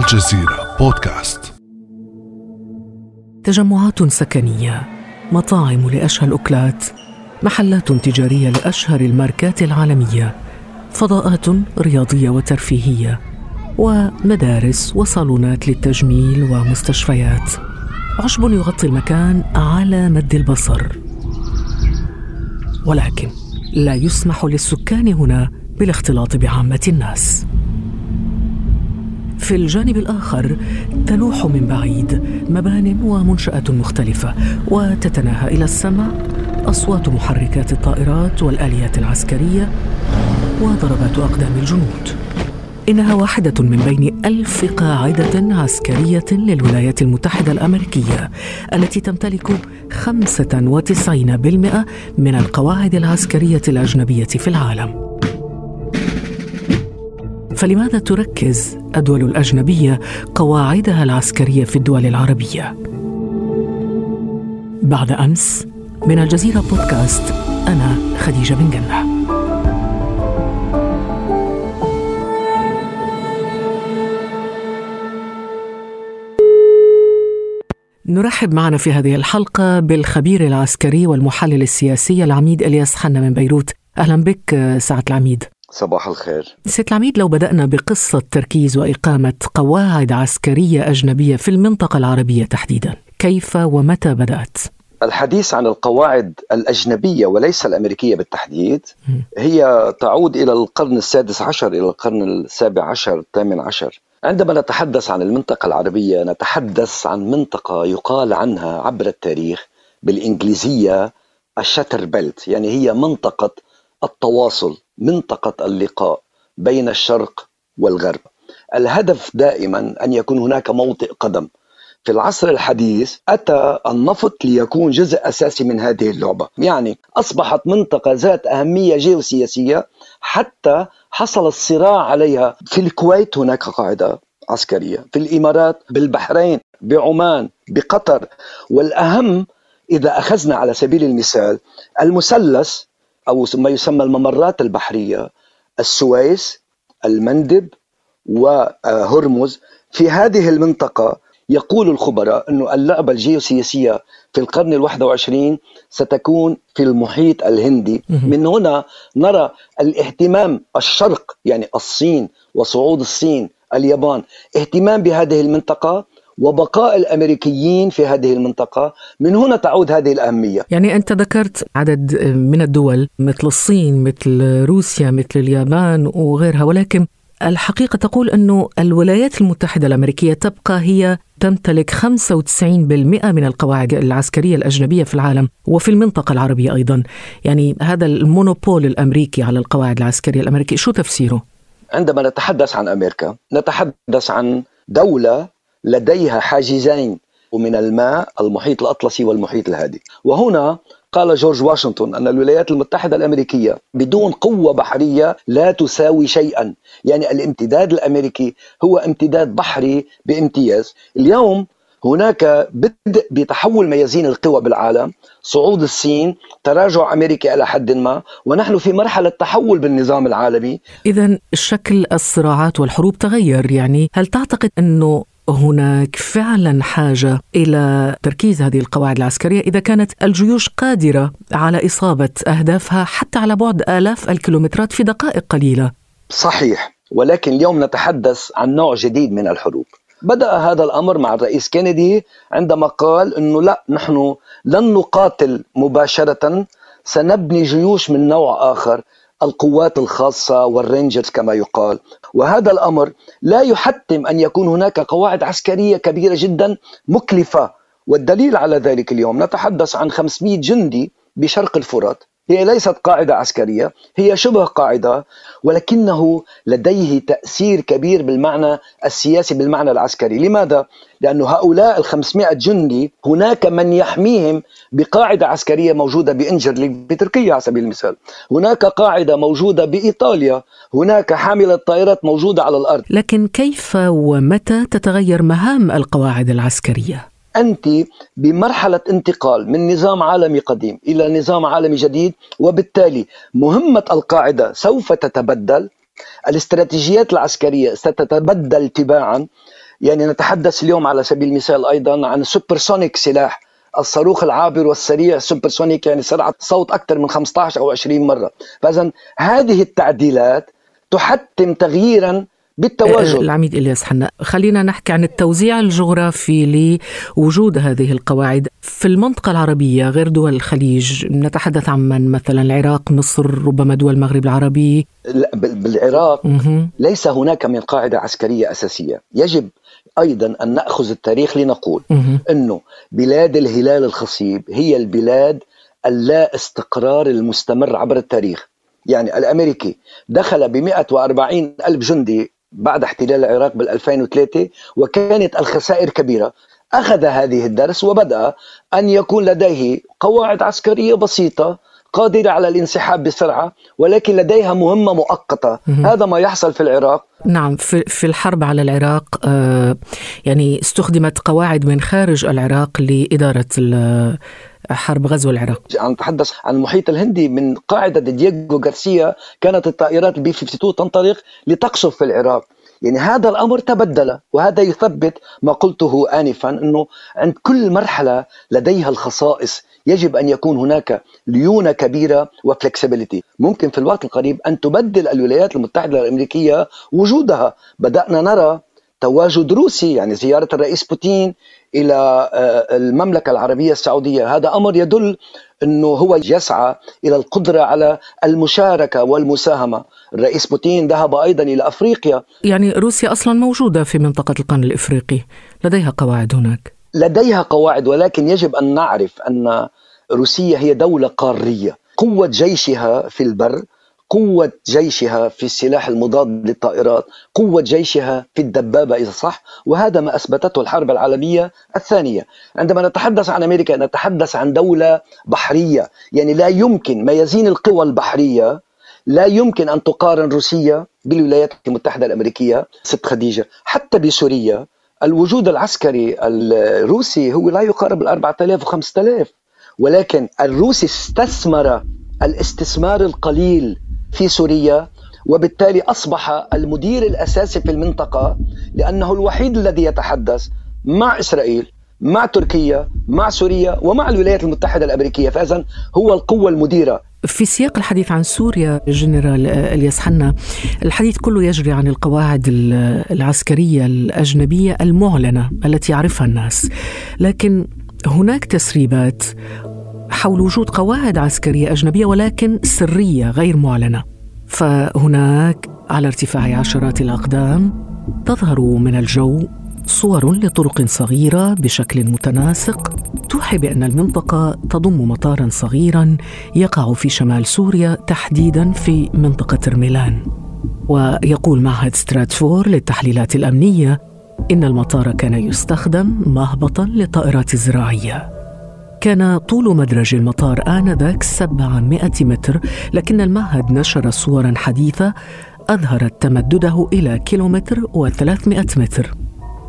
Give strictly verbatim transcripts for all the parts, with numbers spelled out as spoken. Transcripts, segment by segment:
الجزيرة بودكاست. تجمعات سكنية، مطاعم لأشهى الأكلات، محلات تجارية لأشهر الماركات العالمية، فضاءات رياضية وترفيهية، ومدارس وصالونات للتجميل ومستشفيات. عشب يغطي المكان على مد البصر، ولكن لا يسمح للسكان هنا بالاختلاط بعامة الناس. في الجانب الآخر تلوح من بعيد مبان ومنشآت مختلفة، وتتناهى إلى السماء أصوات محركات الطائرات والآليات العسكرية وضربات أقدام الجنود. إنها واحدة من بين ألف قاعدة عسكرية للولايات المتحدة الأمريكية، التي تمتلك خمسة وتسعين بالمئة من القواعد العسكرية الأجنبية في العالم. فلماذا تركز الدول الأجنبية قواعدها العسكرية في الدول العربية؟ بعد أمس من الجزيرة بودكاست، أنا خديجة بن قنة. نرحب معنا في هذه الحلقة بالخبير العسكري والمحلل السياسي العميد إلياس حنا من بيروت. أهلا بك سعادة العميد. صباح الخير سيد العميد. لو بدأنا بقصة تركيز وإقامة قواعد عسكرية أجنبية في المنطقة العربية تحديدا، كيف ومتى بدأت؟ الحديث عن القواعد الأجنبية وليس الأمريكية بالتحديد هي تعود إلى القرن السادس عشر، إلى القرن السابع عشر الثامن عشر. عندما نتحدث عن المنطقة العربية نتحدث عن منطقة يقال عنها عبر التاريخ بالإنجليزية الشتر بيلت، يعني هي منطقة التواصل، منطقة اللقاء بين الشرق والغرب. الهدف دائما أن يكون هناك موطئ قدم. في العصر الحديث أتى النفط ليكون جزء أساسي من هذه اللعبة، يعني أصبحت منطقة ذات أهمية جيوسياسية، حتى حصل الصراع عليها. في الكويت هناك قاعدة عسكرية، في الإمارات، بالبحرين، بعمان، بقطر. والأهم إذا أخذنا على سبيل المثال المثلث أو ما يسمى الممرات البحرية، السويس، المندب، وهرمز، في هذه المنطقة يقول الخبراء أن اللعبة الجيوسياسية في القرن الواحد وعشرين ستكون في المحيط الهندي. من هنا نرى الاهتمام الشرق، يعني الصين وصعود الصين، اليابان، اهتمام بهذه المنطقة وبقاء الأمريكيين في هذه المنطقة. من هنا تعود هذه الأهمية. يعني أنت ذكرت عدد من الدول مثل الصين، مثل روسيا، مثل اليابان وغيرها، ولكن الحقيقة تقول أنه الولايات المتحدة الأمريكية تبقى هي تمتلك خمسة وتسعين بالمئة من القواعد العسكرية الأجنبية في العالم وفي المنطقة العربية أيضا. يعني هذا المونوبول الأمريكي على القواعد العسكرية الأمريكية، شو تفسيره؟ عندما نتحدث عن أمريكا نتحدث عن دولة لديها حاجزين، ومن الماء المحيط الأطلسي والمحيط الهادي. وهنا قال جورج واشنطن أن الولايات المتحدة الأمريكية بدون قوة بحرية لا تساوي شيئا، يعني الامتداد الأمريكي هو امتداد بحري بامتياز. اليوم هناك بدء بتحول ميزان القوى بالعالم، صعود الصين، تراجع أمريكا إلى حد ما، ونحن في مرحلة تحول بالنظام العالمي. إذن شكل الصراعات والحروب تغير. يعني هل تعتقد أنه هناك فعلا حاجة إلى تركيز هذه القواعد العسكرية إذا كانت الجيوش قادرة على إصابة أهدافها حتى على بعد آلاف الكيلومترات في دقائق قليلة؟ صحيح، ولكن اليوم نتحدث عن نوع جديد من الحروب. بدأ هذا الأمر مع الرئيس كينيدي عندما قال أنه لا، نحن لن نقاتل مباشرة، سنبني جيوش من نوع آخر، القوات الخاصة والرينجرز كما يقال. وهذا الأمر لا يحتم أن يكون هناك قواعد عسكرية كبيرة جدا مكلفة. والدليل على ذلك اليوم نتحدث عن خمسمئة جندي بشرق الفرات، هي ليست قاعدة عسكرية، هي شبه قاعدة، ولكنه لديه تأثير كبير بالمعنى السياسي بالمعنى العسكري. لماذا؟ لأن هؤلاء الخمسمائة جندي هناك من يحميهم بقاعدة عسكرية موجودة بإنجرليك بتركيا على سبيل المثال، هناك قاعدة موجودة بإيطاليا، هناك حاملة طائرات موجودة على الأرض. لكن كيف ومتى تتغير مهام القواعد العسكرية؟ أنت بمرحلة انتقال من نظام عالمي قديم إلى نظام عالمي جديد، وبالتالي مهمة القاعدة سوف تتبدل، الاستراتيجيات العسكرية ستتبدل تباعا. يعني نتحدث اليوم على سبيل المثال أيضا عن سوبرسونيك سلاح، الصاروخ العابر والسريع سوبرسونيك، يعني سرعة صوت أكثر من خمسة عشر أو عشرين مرة. فإذن هذه التعديلات تحتم تغييراً بالتواجد. العميد إلياس حنا، خلينا نحكي عن التوزيع الجغرافي لوجود هذه القواعد في المنطقة العربية غير دول الخليج. نتحدث عن مثلا العراق، مصر، ربما دول المغرب العربي. بالعراق م-م. ليس هناك من قاعدة عسكرية أساسية. يجب أيضا أن نأخذ التاريخ لنقول م-م. أنه بلاد الهلال الخصيب هي البلاد اللا استقرار المستمر عبر التاريخ. يعني الأمريكي دخل بمئة وأربعين ألف جندي بعد احتلال العراق بالألفين وثلاثة، وكانت الخسائر كبيرة. أخذ هذه الدرس وبدأ أن يكون لديه قواعد عسكرية بسيطة قادرة على الانسحاب بسرعة، ولكن لديها مهمة مؤقتة. م- هذا ما يحصل في العراق. نعم، في, في الحرب على العراق آه يعني استخدمت قواعد من خارج العراق لإدارة حرب غزو العراق. نتحدث عن المحيط الهندي، من قاعدة دييغو غارسيا كانت الطائرات البي اثنين وخمسين تنطلق لتقصف في العراق. يعني هذا الأمر تبدل، وهذا يثبت ما قلته آنفا، أنه عند كل مرحلة لديها الخصائص. يجب أن يكون هناك ليونة كبيرة وفلكسبيليتي. ممكن في الوقت القريب أن تبدل الولايات المتحدة الأمريكية وجودها. بدأنا نرى تواجد روسي، يعني زيارة الرئيس بوتين إلى المملكة العربية السعودية، هذا أمر يدل أنه هو يسعى إلى القدرة على المشاركة والمساهمة. الرئيس بوتين ذهب أيضا إلى أفريقيا. يعني روسيا أصلا موجودة في منطقة القرن الإفريقي، لديها قواعد هناك. لديها قواعد، ولكن يجب أن نعرف أن روسيا هي دولة قارية. قوة جيشها في البر، قوة جيشها في السلاح المضاد للطائرات، قوة جيشها في الدبابة إذا صح، وهذا ما أثبتته الحرب العالمية الثانية. عندما نتحدث عن أمريكا نتحدث عن دولة بحرية، يعني لا يمكن ميزان القوى البحرية، لا يمكن أن تقارن روسيا بالولايات المتحدة الأمريكية. ست خديجة، حتى بسوريا الوجود العسكري الروسي هو لا يقارب أربعة آلاف وخمسة آلاف، ولكن الروسي استثمر الاستثمار القليل في سوريا، وبالتالي أصبح المدير الأساسي في المنطقة، لأنه الوحيد الذي يتحدث مع إسرائيل، مع تركيا، مع سوريا، ومع الولايات المتحدة الأمريكية. فإذن هو القوة المديرة. في سياق الحديث عن سوريا جنرال إلياس حنا، الحديث كله يجري عن القواعد العسكرية الأجنبية المعلنة التي يعرفها الناس، لكن هناك تسريبات حول وجود قواعد عسكرية أجنبية ولكن سرية غير معلنة. فهناك على ارتفاع عشرات الأقدام تظهر من الجو صور لطرق صغيرة بشكل متناسق توحي بأن المنطقة تضم مطاراً صغيراً يقع في شمال سوريا، تحديداً في منطقة رملان. ويقول معهد ستراتفور للتحليلات الأمنية إن المطار كان يستخدم مهبطاً للطائرات الزراعية. كان طول مدرج المطار آنذاك سبعمائة متر، لكن المعهد نشر صوراً حديثة أظهرت تمدده إلى كيلومتر وثلاثمائة متر.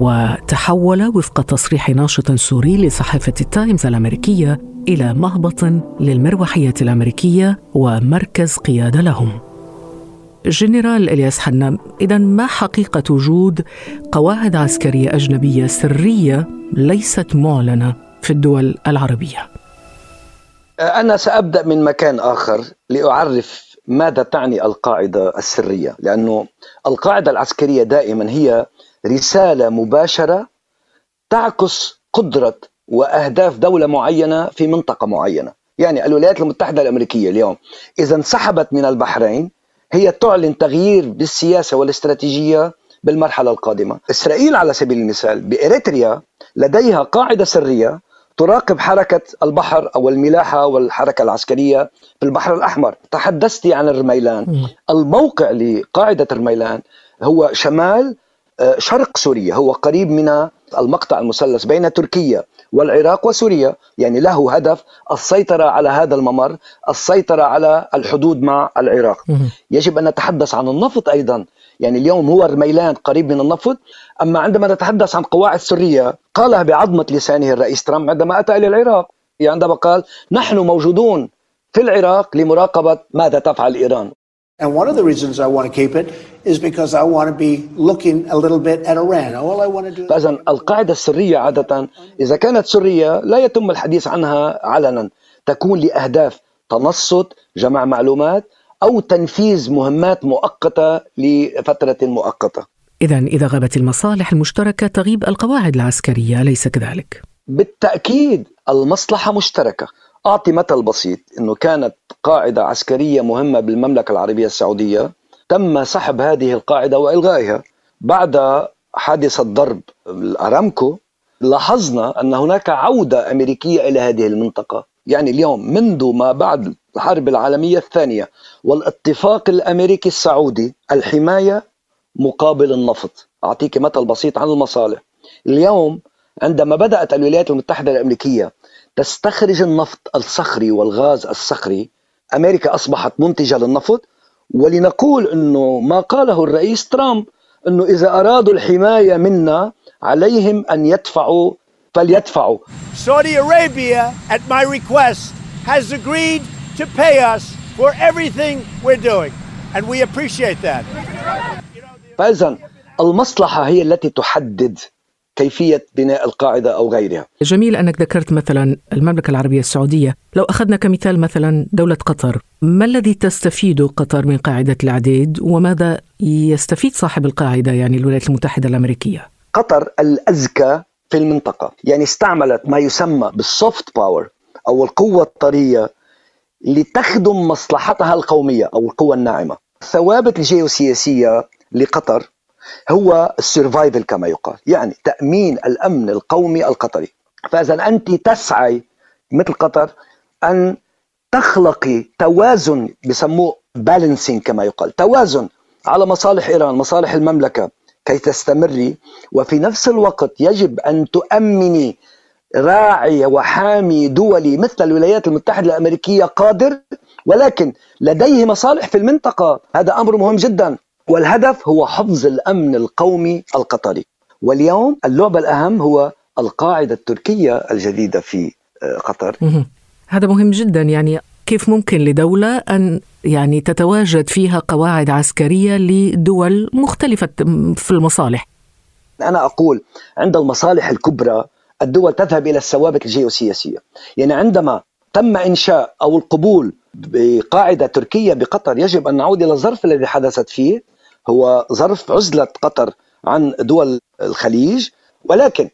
وتحول وفق تصريح ناشط سوري لصحيفة التايمز الأمريكية إلى مهبط للمروحيات الأمريكية ومركز قيادة لهم. جنرال إلياس حنا، إذن ما حقيقة وجود قواعد عسكرية أجنبية سرية ليست معلنة في الدول العربية؟ أنا سأبدأ من مكان آخر لأعرف ماذا تعني القاعدة السرية، لأنه القاعدة العسكرية دائما هي رسالة مباشرة تعكس قدرة وأهداف دولة معينة في منطقة معينة. يعني الولايات المتحدة الأمريكية اليوم إذا انسحبت من البحرين هي تعلن تغيير بالسياسة والاستراتيجية بالمرحلة القادمة. إسرائيل على سبيل المثال بإريتريا لديها قاعدة سرية تراقب حركة البحر أو الملاحة والحركة العسكرية في البحر الأحمر. تحدثت عن الرميلان، الموقع لقاعدة الرميلان هو شمال شرق سوريا، هو قريب من المقطع المثلث بين تركيا والعراق وسوريا، يعني له هدف السيطرة على هذا الممر، السيطرة على الحدود مع العراق. يجب أن نتحدث عن النفط أيضا، يعني اليوم هو الرميلان قريب من النفط. أما عندما نتحدث عن قواعد سرية قالها بعظمة لسانه الرئيس ترامب عندما أتى إلى العراق، عندما قال نحن موجودون في العراق لمراقبة ماذا تفعل إيران. And one of the reasons I want to keep it is because I want to be looking a little bit at Iran. All I want to do. فإذن القاعدة السرية عادة إذا كانت سرية لا يتم الحديث عنها علنا، تكون لأهداف تنصت، جمع معلومات أو تنفيذ مهمات مؤقتة لفترة مؤقتة. إذن إذا غابت المصالح المشتركة تغيب القواعد العسكرية، ليس كذلك؟ بالتأكيد المصلحة مشتركة. أعطي مثل بسيط، أنه كانت قاعدة عسكرية مهمة بالمملكة العربية السعودية، تم سحب هذه القاعدة وإلغائها بعد حادثة ضرب الأرامكو. لاحظنا أن هناك عودة أمريكية إلى هذه المنطقة. يعني اليوم منذ ما بعد الحرب العالمية الثانية والاتفاق الأمريكي السعودي، الحماية مقابل النفط. أعطيك مثل بسيط عن المصالح. اليوم عندما بدأت الولايات المتحدة الأمريكية تستخرج النفط الصخري والغاز الصخري، أمريكا أصبحت منتجة للنفط. ولنقول أنه ما قاله الرئيس ترامب أنه إذا أرادوا الحماية منا عليهم أن يدفعوا فليدفعوا. Saudi Arabia at my request has agreed to pay us for everything we're doing and we appreciate that. فإذن المصلحة هي التي تحدد كيفية بناء القاعدة أو غيرها. جميل أنك ذكرت مثلا المملكة العربية السعودية. لو أخذنا كمثال مثلا دولة قطر، ما الذي تستفيد قطر من قاعدة العديد وماذا يستفيد صاحب القاعدة يعني الولايات المتحدة الأمريكية؟ قطر الأذكى في المنطقة، يعني استعملت ما يسمى بالسوفت باور أو القوة الطرية لتخدم مصلحتها القومية أو القوة الناعمة. الثوابت الجيوسياسية لقطر هو السيرفايفل كما يقال، يعني تأمين الأمن القومي القطري. فإذن أنت تسعي مثل قطر أن تخلقي توازن، بسموه بالانسينج كما يقال، توازن على مصالح إيران، مصالح المملكة كي تستمري، وفي نفس الوقت يجب أن تؤمني راعي وحامي دولي مثل الولايات المتحدة الأمريكية قادر، ولكن لديه مصالح في المنطقة. هذا أمر مهم جدا، والهدف هو حفظ الأمن القومي القطري. واليوم اللعبة الأهم هو القاعدة التركية الجديدة في قطر. هذا مهم جدا، يعني كيف ممكن لدولة أن يعني تتواجد فيها قواعد عسكرية لدول مختلفة في المصالح؟ أنا أقول عند المصالح الكبرى الدول تذهب إلى الثوابت الجيوسياسية. يعني عندما تم إنشاء أو القبول بقاعدة تركية بقطر، يجب أن نعود إلى الظرف الذي حدثت فيه، هو ظرف عزلة قطر عن دول الخليج. ولكن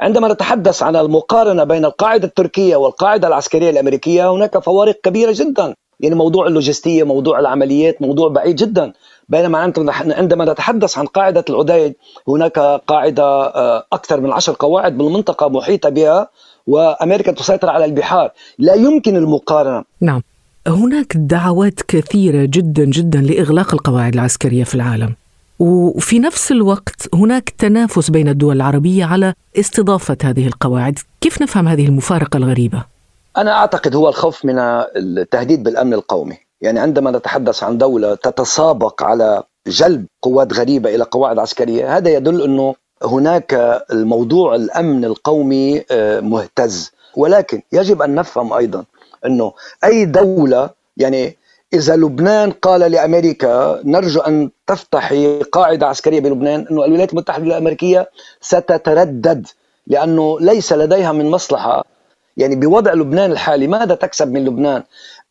عندما نتحدث عن المقارنة بين القاعدة التركية والقاعدة العسكرية الأمريكية، هناك فوارق كبيرة جدا. يعني موضوع اللوجستية، موضوع العمليات، موضوع بعيد جدا. بينما عندما نتحدث عن قاعدة العديد، هناك قاعدة أكثر من عشر قواعد بالمنطقة محيطة بها، وأمريكا تسيطر على البحار، لا يمكن المقارنة. نعم، هناك دعوات كثيرة جدا جدا لإغلاق القواعد العسكرية في العالم، وفي نفس الوقت هناك تنافس بين الدول العربية على استضافة هذه القواعد. كيف نفهم هذه المفارقة الغريبة؟ أنا أعتقد هو الخوف من التهديد بالأمن القومي. يعني عندما نتحدث عن دولة تتسابق على جلب قوات غريبة إلى قواعد عسكرية، هذا يدل أنه هناك الموضوع الأمن القومي مهتز. ولكن يجب أن نفهم أيضا أنه أي دولة، يعني إذا لبنان قال لأمريكا نرجو أن تفتحي قاعدة عسكرية بلبنان، أنه الولايات المتحدة الأمريكية ستتردد، لأنه ليس لديها من مصلحة. يعني بوضع لبنان الحالي ماذا تكسب من لبنان؟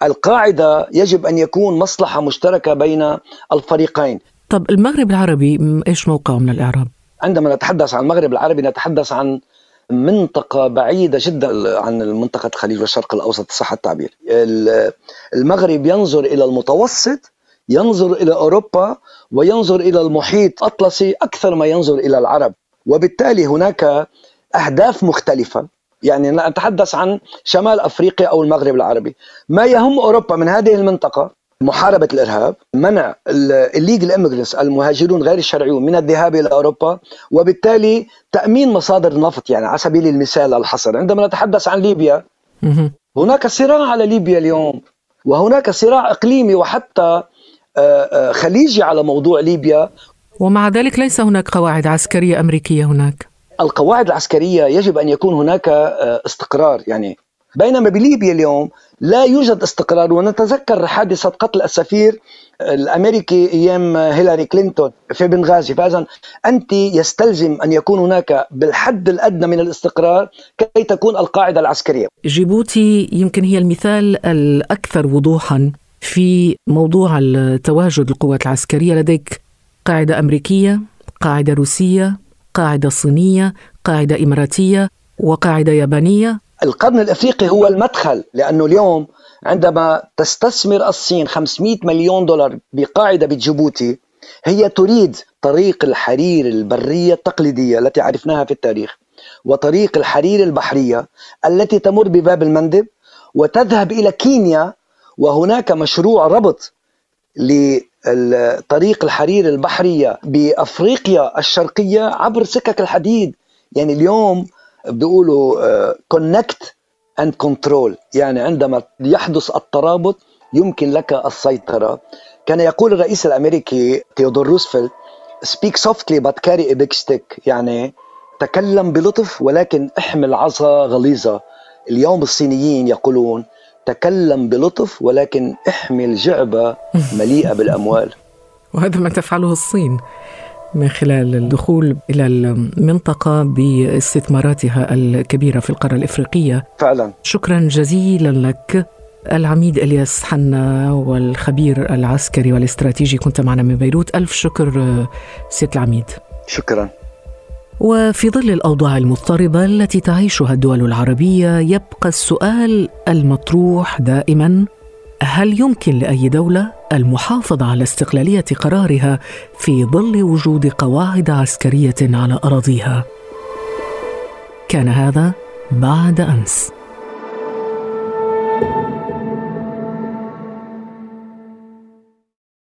القاعدة يجب أن يكون مصلحة مشتركة بين الفريقين. طب المغرب العربي إيش موقعه من الإعراب؟ عندما نتحدث عن المغرب العربي نتحدث عن منطقة بعيدة جدا عن منطقة الخليج والشرق الأوسط، صح التعبير. المغرب ينظر إلى المتوسط، ينظر إلى أوروبا، وينظر إلى المحيط الأطلسي أكثر ما ينظر إلى العرب. وبالتالي هناك أهداف مختلفة. يعني نتحدث عن شمال أفريقيا أو المغرب العربي، ما يهم أوروبا من هذه المنطقة محاربة الإرهاب، منع الليجل إميغرنس المهاجرون غير الشرعيون من الذهاب إلى أوروبا، وبالتالي تأمين مصادر النفط. يعني على سبيل المثال الحصر، عندما نتحدث عن ليبيا هناك صراع على ليبيا اليوم، وهناك صراع إقليمي وحتى خليجي على موضوع ليبيا، ومع ذلك ليس هناك قواعد عسكرية أمريكية هناك. القواعد العسكرية يجب أن يكون هناك استقرار. يعني بينما بليبيا اليوم لا يوجد استقرار. ونتذكر حادثة قتل السفير الأمريكي أيام هيلاري كلينتون في بنغازي. فإذا أنت يستلزم أن يكون هناك بالحد الأدنى من الاستقرار كي تكون القاعدة العسكرية. جيبوتي يمكن هي المثال الأكثر وضوحاً في موضوع التواجد القوات العسكرية. لديك قاعدة أمريكية، قاعدة روسية، قاعدة صينية، قاعدة إماراتية، وقاعدة يابانية. القرن الأفريقي هو المدخل، لأنه اليوم عندما تستثمر الصين خمسمئة مليون دولار بقاعدة بجيبوتي، هي تريد طريق الحرير البرية التقليدية التي عرفناها في التاريخ، وطريق الحرير البحرية التي تمر بباب المندب وتذهب إلى كينيا. وهناك مشروع ربط لطريق الحرير البحرية بأفريقيا الشرقية عبر سكك الحديد. يعني اليوم بيقولوا connect and control، يعني عندما يحدث الترابط يمكن لك السيطرة. كان يقول الرئيس الأمريكي تيودور روزفلت speak softly but carry a big stick، يعني تكلم بلطف ولكن احمل عصا غليظة. اليوم الصينيين يقولون تكلم بلطف ولكن احمل جعبة مليئة بالأموال. وهذا ما تفعله الصين من خلال الدخول إلى المنطقة باستثماراتها الكبيرة في القارة الإفريقية. فعلا شكرا جزيلا لك العميد إلياس حنا، والخبير العسكري والاستراتيجي، كنت معنا من بيروت. ألف شكر سيد العميد. شكرا. وفي ظل الأوضاع المضطربة التي تعيشها الدول العربية، يبقى السؤال المطروح دائما: هل يمكن لأي دولة المحافظة على استقلالية قرارها في ظل وجود قواعد عسكرية على أراضيها؟ كان هذا بعد أمس.